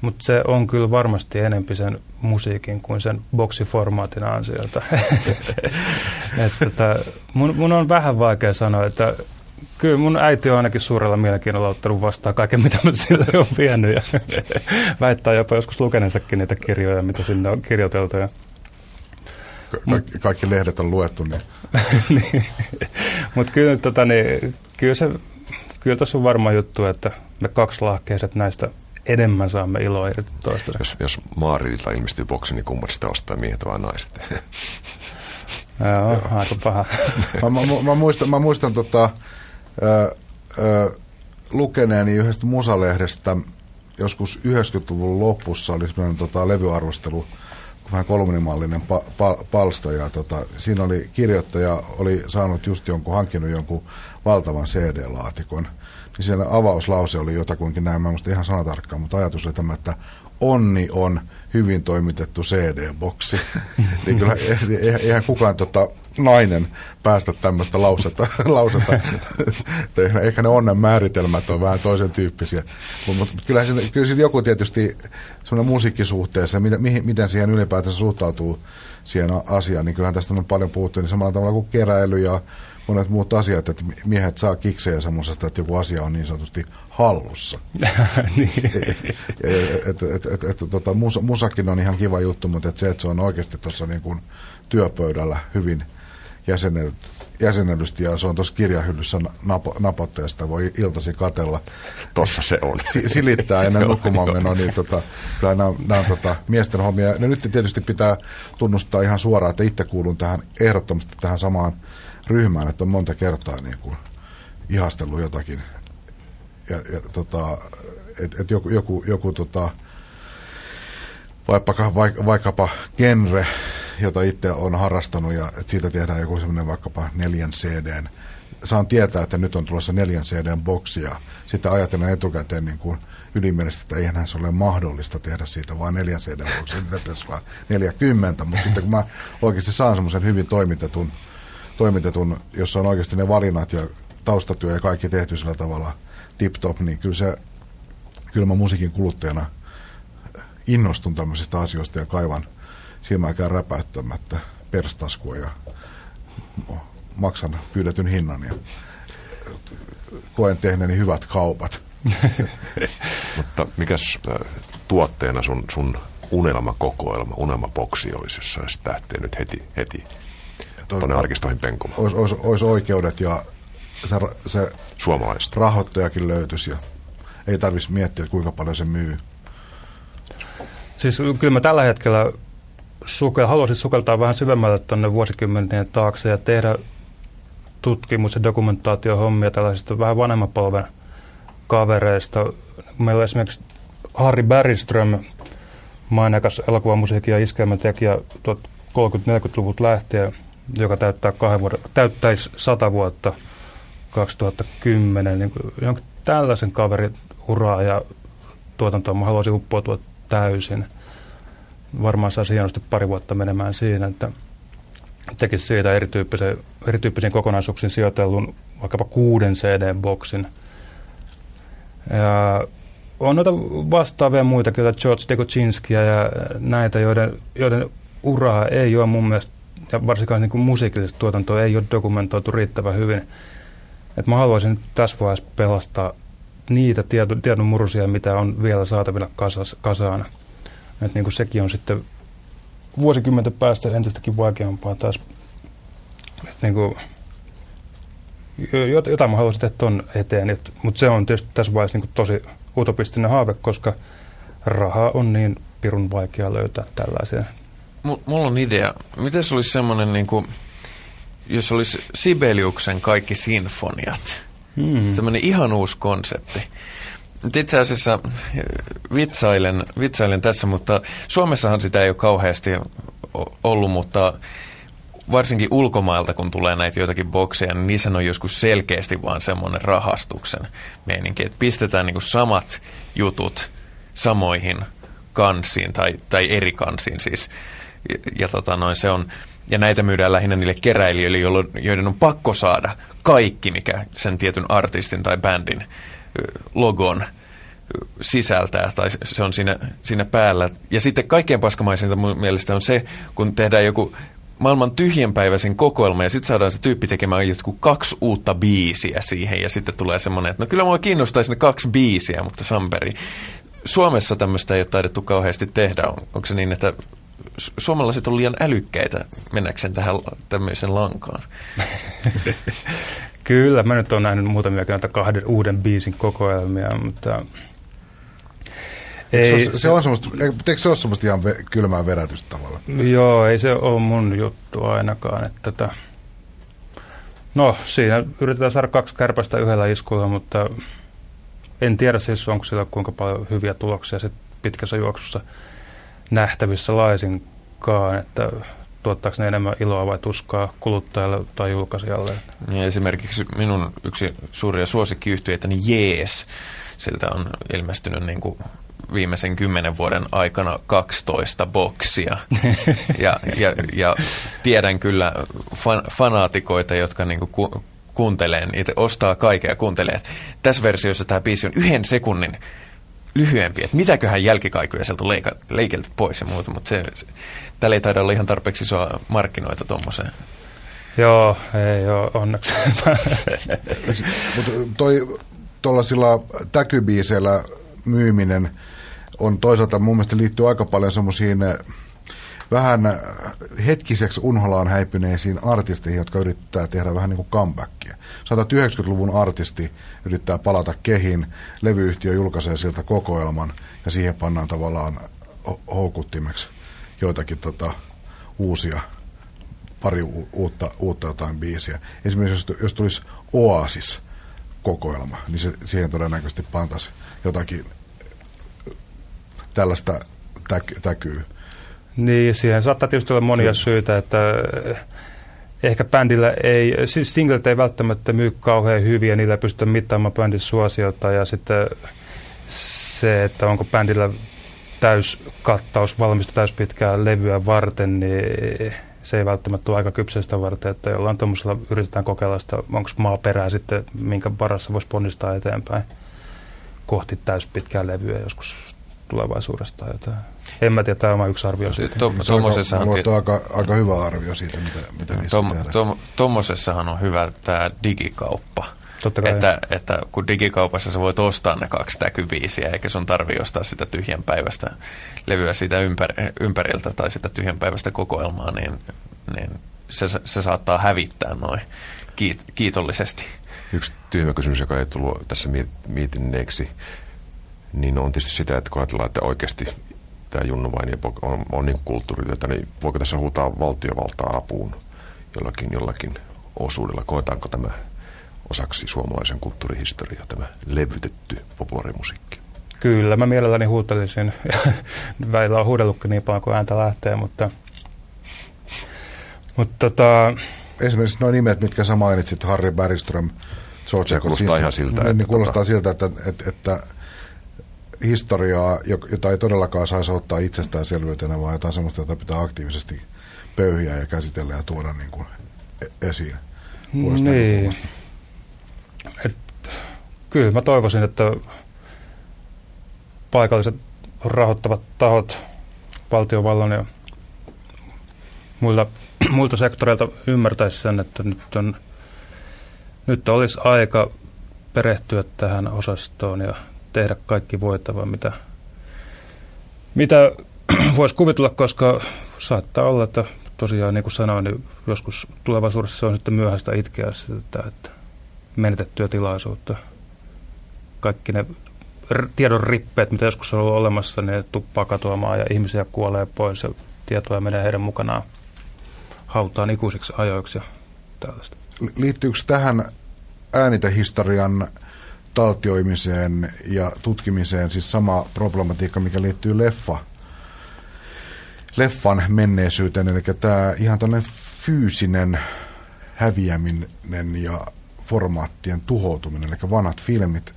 mutta se on kyllä varmasti enempi sen musiikin kuin sen boksiformaatin ansiota. Mun on vähän vaikea sanoa, että kyllä mun äiti on ainakin suurella mielenkiinnolla ottanut vastaan kaiken, mitä mä sille on vienyt. Ja väittää jopa joskus lukeneensakin niitä kirjoja, mitä sinne on kirjoiteltu. Kaikki lehdet on luettu. Niin. Mutta kyllä, kyllä tuossa on varma juttu, että me kaksilahkeiset näistä enemmän saamme iloa toistaiseksi. Jos Maarilta ilmestyy boksi, niin kummat sitä ostaa, miehet vai naiset? Joo, aika paha. Mä muistan lukeneeni yhdestä musalehdestä joskus 90-luvun lopussa oli semmoinen levyarvostelu, vähän kolumnimallinen palsta, ja siinä oli kirjoittaja oli saanut just hankkinut jonkun valtavan CD-laatikon. Niin siellä avauslause oli jotakuinkin näin, mä en muista ihan sanatarkkaan, mutta ajatus oli tämä, että onni on hyvin toimitettu CD-boksi. Niin kyllä eihän kukaan nainen päästä tämmöistä lausetta tehdä. Ehkä ne onnen määritelmät on vähän toisen tyyppisiä. Mutta kyllä siinä joku tietysti semmoinen musiikkisuhteessa, miten siihen ylipäätänsä suhtautuu siihen asiaan, niin kyllähän tästä on paljon puhuttu, niin samalla tavalla kuin keräily ja monet muut asiat, että miehet saa kiksejä semmoisesta, että joku asia on niin sanotusti hallussa. Musakin on ihan kiva juttu, mutta se on oikeasti tuossa niin kuin työpöydällä hyvin jäsenellysti, ja se on tuossa kirjahyllyssä napottaa, ja sitä voi iltasi katella. Tossa se on. Silittää ennen nukkumaan menoa, niin kyllä nämä on miesten hommia. No nyt tietysti pitää tunnustaa ihan suoraan, että itse kuulun tähän ehdottomasti tähän samaan ryhmään, että on monta kertaa niin kuin ihastellut jotakin, ja että joku vaikkapa genre, jota itse on harrastanut, ja että siitä tehdään joku semmoinen vaikkapa 4 CD:n. Saan tietää, että nyt on tulossa 4 CD:n boksia. Sitä ajatellaan etukäteen niin kuin ylimielisistä, että eihän se ole mahdollista tehdä siitä vaan 4 CD:n boksia. Niitä pitäisi olla 40, mutta sitten kun mä oikeasti saan semmoisen hyvin toimitetun, jossa on oikeasti ne valinnat ja taustatyö ja kaikki tehty sillä tavalla tip-top, niin kyllä mä musiikin kuluttajana innostun tämmöisistä asioista ja kaivan silmääkään räpäyttämättä perstaskua ja maksan pyydetyn hinnan ja koen tehneeni hyvät kaupat. Mutta mikäs tuotteena sun unelmakokoelma, unelmaboksi olisi, jos se lähtee nyt heti? Tuonne arkistoihin penkumaan. Olisi oikeudet ja se rahoittajakin löytyisi ja ei tarvitsisi miettiä, kuinka paljon se myy. Siis kyllä mä tällä hetkellä haluaisin sukeltaa vähän syvemmälle tuonne vuosikymmenien taakse ja tehdä tutkimus- ja dokumentaatiohommia tällaisista vähän vanhemman polven kavereista. Meillä on esimerkiksi Harri Bergström, maineikas elokuvamusiikin ja iskelmätekijä 30-40-luvut lähtien, joka täyttäisi 100 vuotta 2010, niin jonkin tällaisen kaverin uraa ja tuotantoa mä haluaisin uppoutua täysin. Varmaan saisi hienosti pari vuotta menemään siinä, että tekisi siitä erityyppisiin kokonaisuuksiin sijoitellun vaikkapa 6 CD-boksin. Ja on noita vastaavia muitakin, joita George Dekocinskiä ja näitä, joiden uraa ei ole mun mielestä, ja varsinkaan niin kuin musiikillista tuotantoa ei ole dokumentoitu riittävän hyvin. Et mä haluaisin tässä vaiheessa pelastaa niitä tiedonmurusia, mitä on vielä saatavilla kasaan. Että niin kuin sekin on sitten vuosikymmentä päästä entistäkin vaikeampaa taas. Että niin kuin, jotain mä haluaisin tehdä ton eteen, mutta se on tietysti tässä vaiheessa niin kuin tosi utopistinen haave, koska rahaa on niin pirun vaikea löytää tällaiseen. Mulla on idea. Miten se olisi semmoinen, niin kuin, jos olisi Sibeliuksen kaikki sinfoniat? Semmoinen ihan uusi konsepti. Itse asiassa vitsailen tässä, mutta Suomessahan sitä ei ole kauheasti ollut, mutta varsinkin ulkomailta, kun tulee näitä joitakin bokseja, niin niissä on joskus selkeästi vaan semmoinen rahastuksen meininki, että pistetään niin kuin samat jutut samoihin kansiin tai eri kansiin siis. Ja, se on, ja näitä myydään lähinnä niille keräilijöille, joiden on pakko saada kaikki, mikä sen tietyn artistin tai bändin logon sisältää, tai se on siinä päällä. Ja sitten kaikkein paskamaisinta mun mielestä on se, kun tehdään joku maailman tyhjänpäiväisin kokoelma, ja sitten saadaan se tyyppi tekemään jotkut 2 uutta biisiä siihen, ja sitten tulee semmoinen, että no kyllä mua kiinnostaisi ne 2 biisiä, mutta samperi. Suomessa tämmöistä ei ole taidettu kauheasti tehdä. Onko se niin, että suomalaiset on liian älykkäitä mennäkseen tähän tämmöiseen lankaan? Kyllä, mä nyt oon nähnyt muutamia näitä 2 uuden biisin kokoelmia, mutta ei, se ole semmoista ihan kylmää verätystä tavalla? Joo, ei se ole mun juttu ainakaan. Että no, siinä yritetään saada 2 kärpästä yhdellä iskulla, mutta en tiedä siis, onko sillä kuinka paljon hyviä tuloksia sit pitkässä juoksussa nähtävissä laisinkaan, että tuottaako ne enemmän iloa vai tuskaa kuluttajalle tai julkaisijalle. Ja esimerkiksi minun yksi suuria suosikkiyhtyeitä, niin Jees, siltä on ilmestynyt niin kuin viimeisen 10 vuoden aikana 12 boksia. ja tiedän kyllä fanaatikoita, jotka niin kuin kuuntelee, itse ostaa kaiken ja kuuntelee. Tässä versiossa tämä biisi on 1 sekunnin lyhyempi, että mitäköhän jälkikaikuja sieltä on leikelty pois ja muuta, mutta täällä ei taida olla ihan tarpeeksi isoa markkinoita tuommoiseen. Joo, ei ole onneksi. Mutta tuollaisilla täkybiiseillä myyminen on toisaalta mun mielestä liittyy aika paljon semmoisiin vähän hetkiseksi unholaan häipyneisiin artisteihin, jotka yrittää tehdä vähän niin kuin comebackia. Sanotaan, että 90-luvun artisti yrittää palata kehiin, levyyhtiö julkaisee siltä kokoelman ja siihen pannaan tavallaan houkuttimeksi joitakin uusia, pari uutta jotain biisiä. Esimerkiksi jos tulisi Oasis-kokoelma, niin siihen todennäköisesti pantaisi jotakin tällaista täkyä. Niin, siihen saattaa tietysti olla monia syitä, että ehkä bändillä ei, siis singlet ei välttämättä myy kauhean hyviä, niillä ei pystytä mittaamaan bändin suosiota ja sitten se, että onko bändillä täyskattaus valmista täyspitkää levyä varten, niin se ei välttämättä ole aika kypsestä varten, että jollain tuommoisella yritetään kokeilla sitä, onko maaperää sitten, minkä varassa voisi ponnistaa eteenpäin kohti täyspitkää levyä joskus tulevaisuudesta jotain. En mä tiedä, tämä on vain yksi arvio siitä. Tuo on aika hyvä arvio siitä, mitä niissä tehdään. Tuommoisessahan on hyvä tämä digikauppa. Että kun digikaupassa sä voit ostaa ne 2 täkybiisiä, eikä sun tarvi ostaa sitä tyhjänpäiväistä levyä siitä ympäriltä tai sitä tyhjänpäiväistä kokoelmaa, niin se saattaa hävittää noin kiitollisesti. Yksi tyhmä kysymys, joka ei tullut tässä mietineeksi, niin on tietysti sitä, että kun ajatellaan, että oikeasti tämä Junnu Vainio on niin kulttuurityötä, niin voiko tässä huutaa valtiovaltaa apuun jollakin osuudella? Koetaanko tämä osaksi suomalaisen kulttuurihistoriaa, tämä levytetty populaarimusiikki? Kyllä, mä mielelläni huutelisin. Välillä on huudellutkin niin paljon kuin ääntä lähtee, mutta esimerkiksi nuo nimet, mitkä sä mainitsit, Harri Bergström, George, kuulostaa ihan siltä, että kuulostaa siltä, että historiaa, jota ei todellakaan saisi ottaa itsestäänselvyytenä, vaan jotain sellaista, jota pitää aktiivisesti pöyhiä ja käsitellä ja tuoda niin kuin esiin. Niin. Kyllä mä toivoisin, että paikalliset rahoittavat tahot valtiovallan ja muilta sektoreilta ymmärtäisi sen, että nyt olisi aika perehtyä tähän osastoon ja tehdä kaikki voitava, mitä voisi kuvitella, koska saattaa olla, että tosiaan niin kuin sanoin, niin joskus tulevaisuudessa on sitten myöhäistä itkeä sitä, että menetettyä tilaisuutta. Kaikki ne tiedon rippeet, mitä joskus on ollut olemassa, ne tuppaa katoamaan ja ihmisiä kuolee pois ja tietoa menee heidän mukanaan hautaan ikuisiksi ajoiksi ja tällaista. Liittyykö tähän äänitähistorian taltioimiseen ja tutkimiseen siis sama problematiikka, mikä liittyy leffan menneisyyteen, eli tämä ihan tällainen fyysinen häviäminen ja formaattien tuhoutuminen, eli vanhat filmit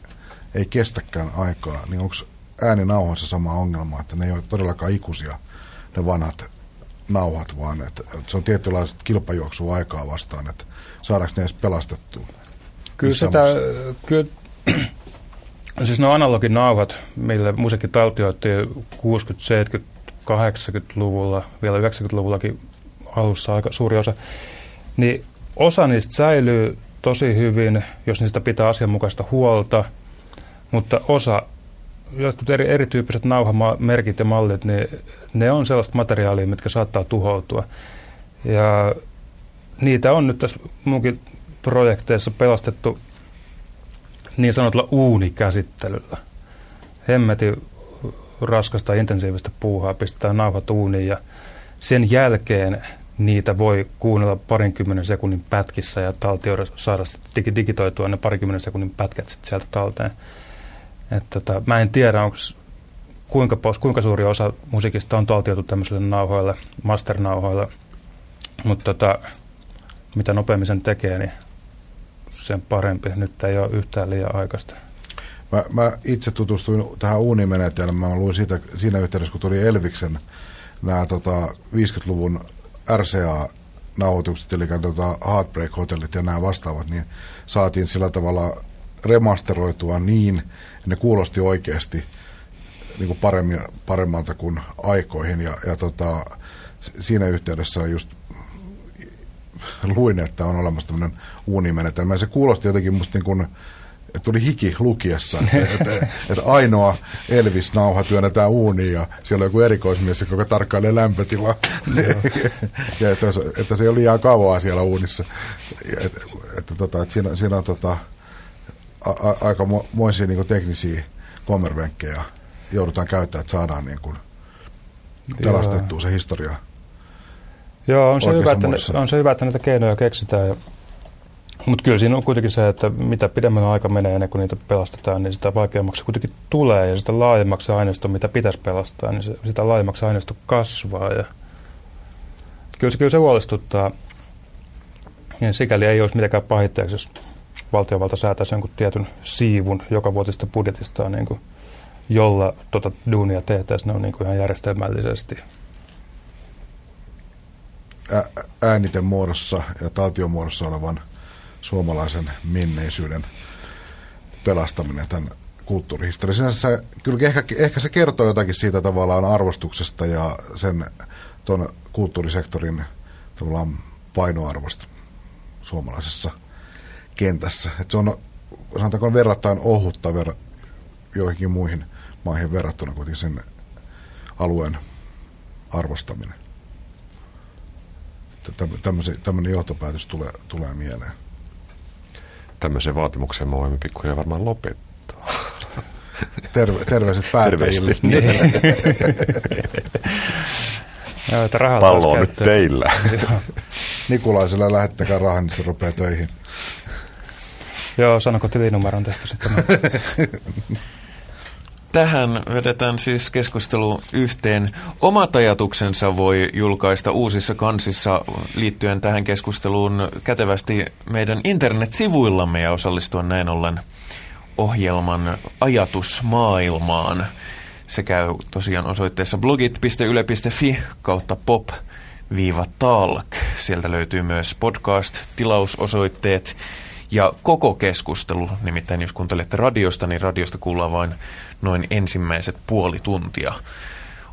ei kestäkään aikaa, niin onko ääninauhoissa sama ongelma, että ne ei ole todellakaan ikuisia ne vanhat nauhat, vaan että se on tietynlaista kilpajuoksua aikaa vastaan, että saadaanko ne edes pelastettua? Kyllä, siis ne analoginauhat, millä musiikki taltioitiin 60-, 70-, 80-luvulla, vielä 90-luvullakin alussa aika suuri osa, niin osa niistä säilyy tosi hyvin, jos niistä pitää asianmukaista huolta, mutta osa, jotkut erityyppiset nauhamerkit ja mallit, niin ne on sellaista materiaalia, mitkä saattaa tuhoutua. Ja niitä on nyt tässä munkin projekteissa pelastettu niin sanotulla uunikäsittelyllä. Hemmetin raskasta intensiivistä puuhaa, pistetään nauhat uuniin ja sen jälkeen niitä voi kuunnella 20 sekunnin pätkissä ja taltioida, saada digitoitua ne 20 sekunnin pätkät sitten sieltä talteen. Mä en tiedä, kuinka suuri osa musiikista on taltioitu tämmöisille nauhoille, masternauhoille, mutta mitä nopeammin sen tekee, niin sen parempi. Nyt ei ole yhtään liian aikaista. Mä itse tutustuin tähän uunimenetelmään. Mä luin siitä siinä yhteydessä, kun tuli Elviksen nämä 50-luvun RCA-nauhoitukset, eli Heartbreak Hotellit ja nämä vastaavat, niin saatiin sillä tavalla remasteroitua niin, että ne kuulosti oikeasti niin kuin paremmalta kuin aikoihin. Ja siinä yhteydessä just luin, että on olemassa tämmöinen uunimenetelmä. Ja se kuulosti jotenkin musta niin kuin, että tuli hiki lukiessa, että ainoa Elvis-nauha työnnetään uuniin ja siellä on joku erikoismies, joka tarkkailee lämpötilaa. Ja että se ei ole liian kauaa siellä uunissa. Että siinä on aikamoisia niin kuin teknisiä kommervenkkejä joudutaan käyttämään, että saadaan niin kuin pelastettua se historia. Joo, on se hyvä, että näitä keinoja keksitään. Mutta kyllä siinä on kuitenkin se, että mitä pidemmällä aika menee ennen kuin niitä pelastetaan, niin sitä vaikeammaksi kuitenkin tulee. Ja sitä laajemmaksi aineisto, mitä pitäisi pelastaa, niin sitä laajemmaksi aineisto kasvaa. Ja kyllä se huolestuttaa. Ja sikäli ei olisi mitenkään pahitteeksi, jos valtiovalta säätäisi jonkun tietyn siivun jokavuotisesta budjetistaan, niin kuin, jolla duunia tehtäisiin niin ihan järjestelmällisesti. Ääniten muodossa ja taltiomuodossa olevan suomalaisen menneisyyden pelastaminen tämän kulttuurihistorian. Sinänsä kyllä ehkä se kertoo jotakin siitä tavallaan arvostuksesta ja sen tuon kulttuurisektorin tavallaan painoarvosta suomalaisessa kentässä. Et se on, sanotaanko, verrattain ohutta joihinkin muihin maihin verrattuna kuitenkin sen alueen arvostaminen. Tämmöinen johtopäätös tulee mieleen. Tämmöiseen vaatimukseen me voimme pikkuhiljaa varmaan lopettaa. Terveiset päättäjille. Pallo on nyt teillä. Nikulaiselle lähettäkää rahaa, niin se rupeaa töihin. Joo, sanoko tilinumeron tästä sitten? Tähän vedetään siis keskustelu yhteen. Omat ajatuksensa voi julkaista uusissa kansissa liittyen tähän keskusteluun kätevästi meidän internetsivuillamme ja osallistua näin ollen ohjelman ajatusmaailmaan. Se käy tosiaan osoitteessa blogit.yle.fi kautta pop-talk. Sieltä löytyy myös podcast-tilausosoitteet. Ja koko keskustelu, nimittäin jos kuuntelette radiosta, niin radiosta kuullaan vain noin ensimmäiset puoli tuntia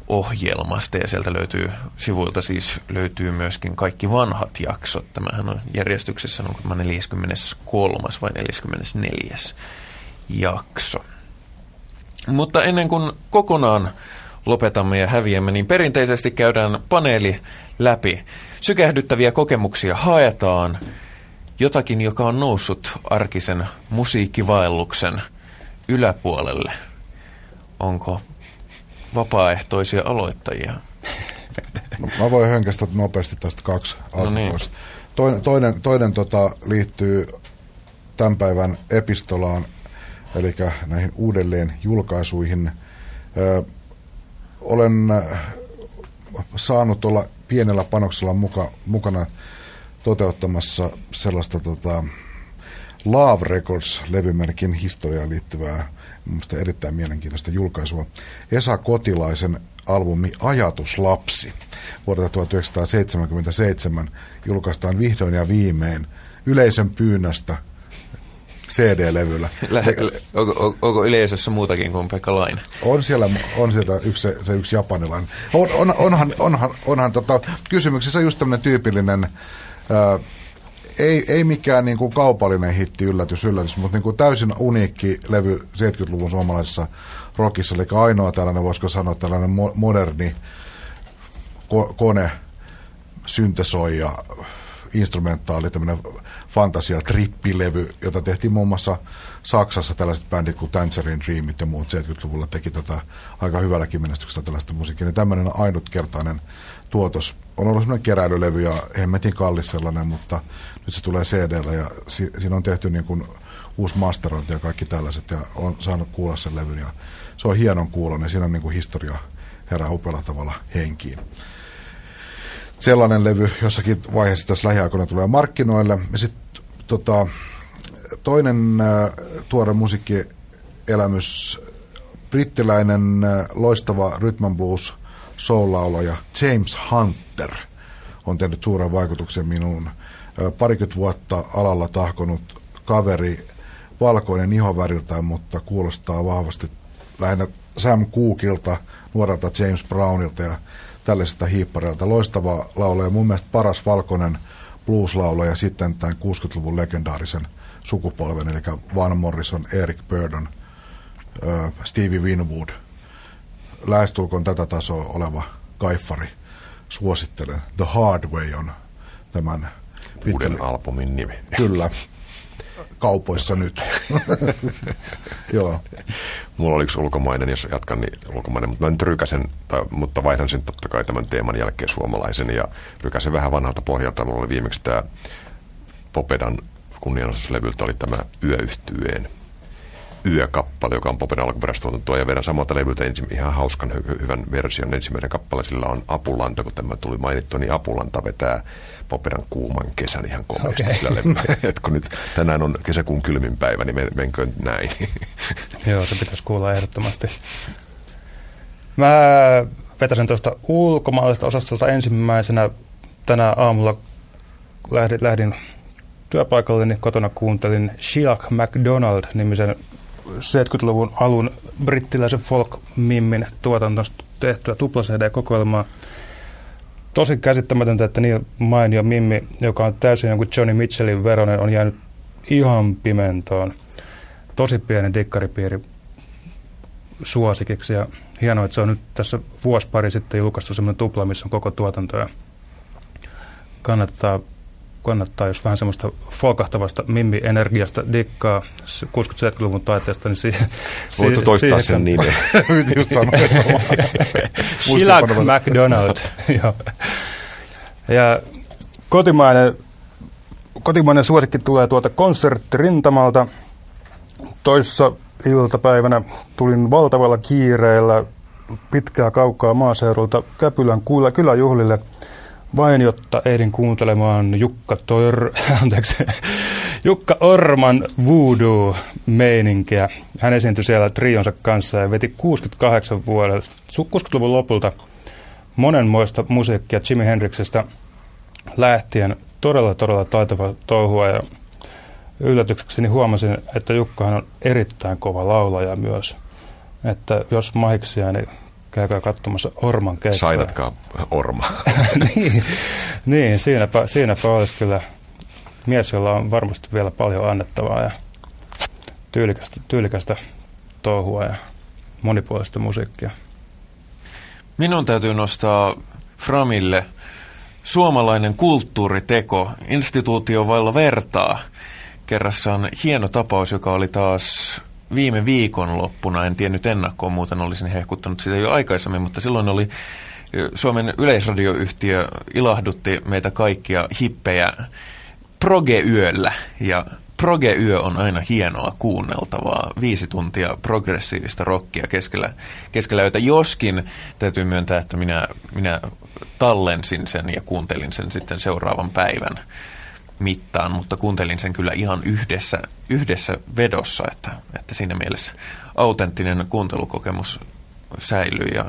ohjelmasta. Ja sieltä sivuilta siis löytyy myöskin kaikki vanhat jaksot. Tämähän on järjestyksessä, onko tämä 43. vai 44. jakso. Mutta ennen kuin kokonaan lopetamme ja häviämme, niin perinteisesti käydään paneeli läpi. Sykähdyttäviä kokemuksia haetaan, jotakin, joka on noussut arkisen musiikkivaelluksen yläpuolelle. Onko vapaaehtoisia aloittajia? No, mä voin hönkästä nopeasti tästä kaksi alkukoista. No niin. Toinen liittyy tämän päivän epistolaan, eli näihin uudelleen julkaisuihin. Olen saanut olla pienellä panoksella mukana toteuttamassa sellaista Love Records-levymerkin historiaan liittyvää minusta erittäin mielenkiintoista julkaisua. Esa Kotilaisen albumi Ajatuslapsi vuodelta 1977 julkaistaan vihdoin ja viimein yleisön pyynnöstä CD-levyllä. Onko yleisössä muutakin kuin Pekka Lainen? On siellä yksi japanilainen. Onhan kysymyksessä just tämmöinen tyypillinen, ei mikään niin kuin kaupallinen hitti yllätys, mutta niin kuin täysin uniikki levy 70-luvun suomalaisessa rockissa, eli ainoa tällainen, voisiko sanoa, tällainen moderni kone syntesoi ja instrumentaali, tämmöinen fantasiatrippilevy, jota tehtiin muun muassa Saksassa. Tällaiset bändit kuin Tangerine Dreamit ja muut 70-luvulla teki aika hyvälläkin menestyksellä tällaista musiikkia. Ja tämmöinen ainutkertainen tuotos. On ollut semmoinen keräilylevy ja hemmetin kallis sellainen, mutta nyt se tulee CD-llä ja siinä on tehty niin kuin uusi masterointi ja kaikki tällaiset ja on saanut kuulla sen levyn ja se on hienon kuuloinen. Siinä on niin kuin historia herää upealla tavalla henkiin. Sellainen levy jossakin vaiheessa tässä lähiaikoina tulee markkinoille. Ja sitten toinen tuore musiikkielämys, brittiläinen loistava rhythm and blues soul-laulaja James Hunter on tehnyt suuren vaikutuksen minuun. 20 vuotta alalla tahkonut kaveri, valkoinen ihoväriltään, mutta kuulostaa vahvasti lähinnä Sam Cookilta, nuorelta James Brownilta ja tällaisesta hiippareilta. Loistava laulaja, mun mielestä paras valkoinen blues-laulaja sitten tämän 60-luvun legendaarisen sukupolven, eli Van Morrison, Eric Burdon, Stevie Winwood. Lähestulkoon tätä tasoa oleva kaiffari. Suosittelen. The Hard Way on tämän uuden albumin nimi. Kyllä. Kaupoissa nyt. Joo. Mulla oli yksi ulkomainen, jos jatkan, niin ulkomainen, mutta mä nyt rykäsen, mutta vaihdan sen totta kai tämän teeman jälkeen suomalaisen ja rykäsen vähän vanhalta pohjalta. Mulla oli viimeksi tämä Popedan kunnianosoituslevyltä oli tämä Yöyhtyeen Yökappale, joka on Popedan alkuperäistä tuotantoa ja vedän samalta levyltä ihan hauskan hyvän version. Ensimmäinen kappale sillä on Apulanta, kun tämä tuli mainittua, niin Apulanta vetää Popedan kuuman kesän ihan komeasti sillä levyllä. Et kun nyt tänään on kesäkuun kylmin päivä, niin menköön näin. Joo, se pitäisi kuulla ehdottomasti. Mä vetäsen tuosta ulkomaalaisesta osastolta ensimmäisenä. Tänä aamulla lähdin työpaikalleni, kotona kuuntelin Sheilagh McDonald-nimisen 70-luvun alun brittiläisen folk-mimmin tuotantosta tehtyä tupla-CD-kokoelmaa. Tosi käsittämätöntä, että niin mainio mimmi, joka on täysin jonkun Johnny Mitchellin veronen, on jäänyt ihan pimentoon. Tosi pieni dikkaripiiri suosikiksi ja hienoa, että se on nyt tässä vuosi pari sitten julkaistu semmoinen tupla, missä on koko tuotanto ja kannattaa, jos vähän semmoista folkahtavasta mimmi-energiasta dikkaa 60-70-luvun taiteesta, niin siihen... Voitko toistaa sen nimen? Sheilagh McDonald. Ja kotimainen suosikki tulee tuolta konserttirintamalta. Toissa iltapäivänä tulin valtavalla kiireellä pitkää kaukaa maaseudulta Käpylän kyläjuhlille. Vain jotta ehdin kuuntelemaan Jukka Orman voodoo-meininkiä. Hän esiintyi siellä trionsa kanssa ja veti 60-luvun lopulta monenmoista musiikkia Jimi Hendrixistä lähtien. Todella, todella taitava touhua ja yllätyksekseni huomasin, että Jukkahan on erittäin kova laulaja myös. Että jos mahiksia, niin... Käykää katsomassa Orman keikkoja. Sainatkaa Orma. Niin, siinäpä olisi kyllä mies, jolla on varmasti vielä paljon annettavaa ja tyylikästä touhua ja monipuolista musiikkia. Minun täytyy nostaa Framille suomalainen kulttuuriteko, instituutio vailla vertaa. Kerrassaan hieno tapaus, joka oli taas viime viikonloppuna. En tiennyt ennakkoon, muuten olisin hehkuttanut sitä jo aikaisemmin, mutta silloin oli Suomen yleisradioyhtiö ilahdutti meitä kaikkia hippejä progeyöllä. Ja progeyö on aina hienoa kuunneltavaa. 5 tuntia progressiivista rockia keskellä yötä. Joskin täytyy myöntää, että minä tallensin sen ja kuuntelin sen sitten seuraavan päivän mittaan, mutta kuuntelin sen kyllä ihan yhdessä vedossa, että siinä mielessä autenttinen kuuntelukokemus säilyi. Ja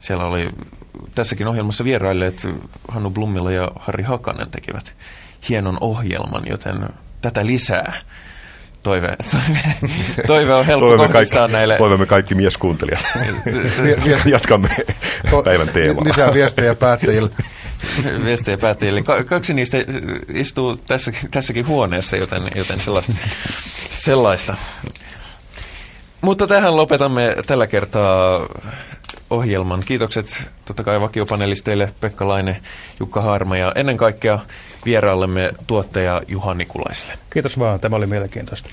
siellä oli tässäkin ohjelmassa vierailleet Hannu Blummilla ja Harri Hakanen tekivät hienon ohjelman, joten tätä lisää. Toive on helppo kohdistaa näille. Toivemme kaikki mieskuuntelijat. Jatkamme päivän teemaa. Lisää viestejä päättäjille. Kaksi niistä istuu tässäkin huoneessa, joten sellaista. Mutta tähän lopetamme tällä kertaa ohjelman. Kiitokset totta kai vakiopanelisteille Pekka Lainen, Jukka Haarma ja ennen kaikkea vieraallemme tuottaja Juha Nikulaiselle. Kiitos vaan, tämä oli mielenkiintoista.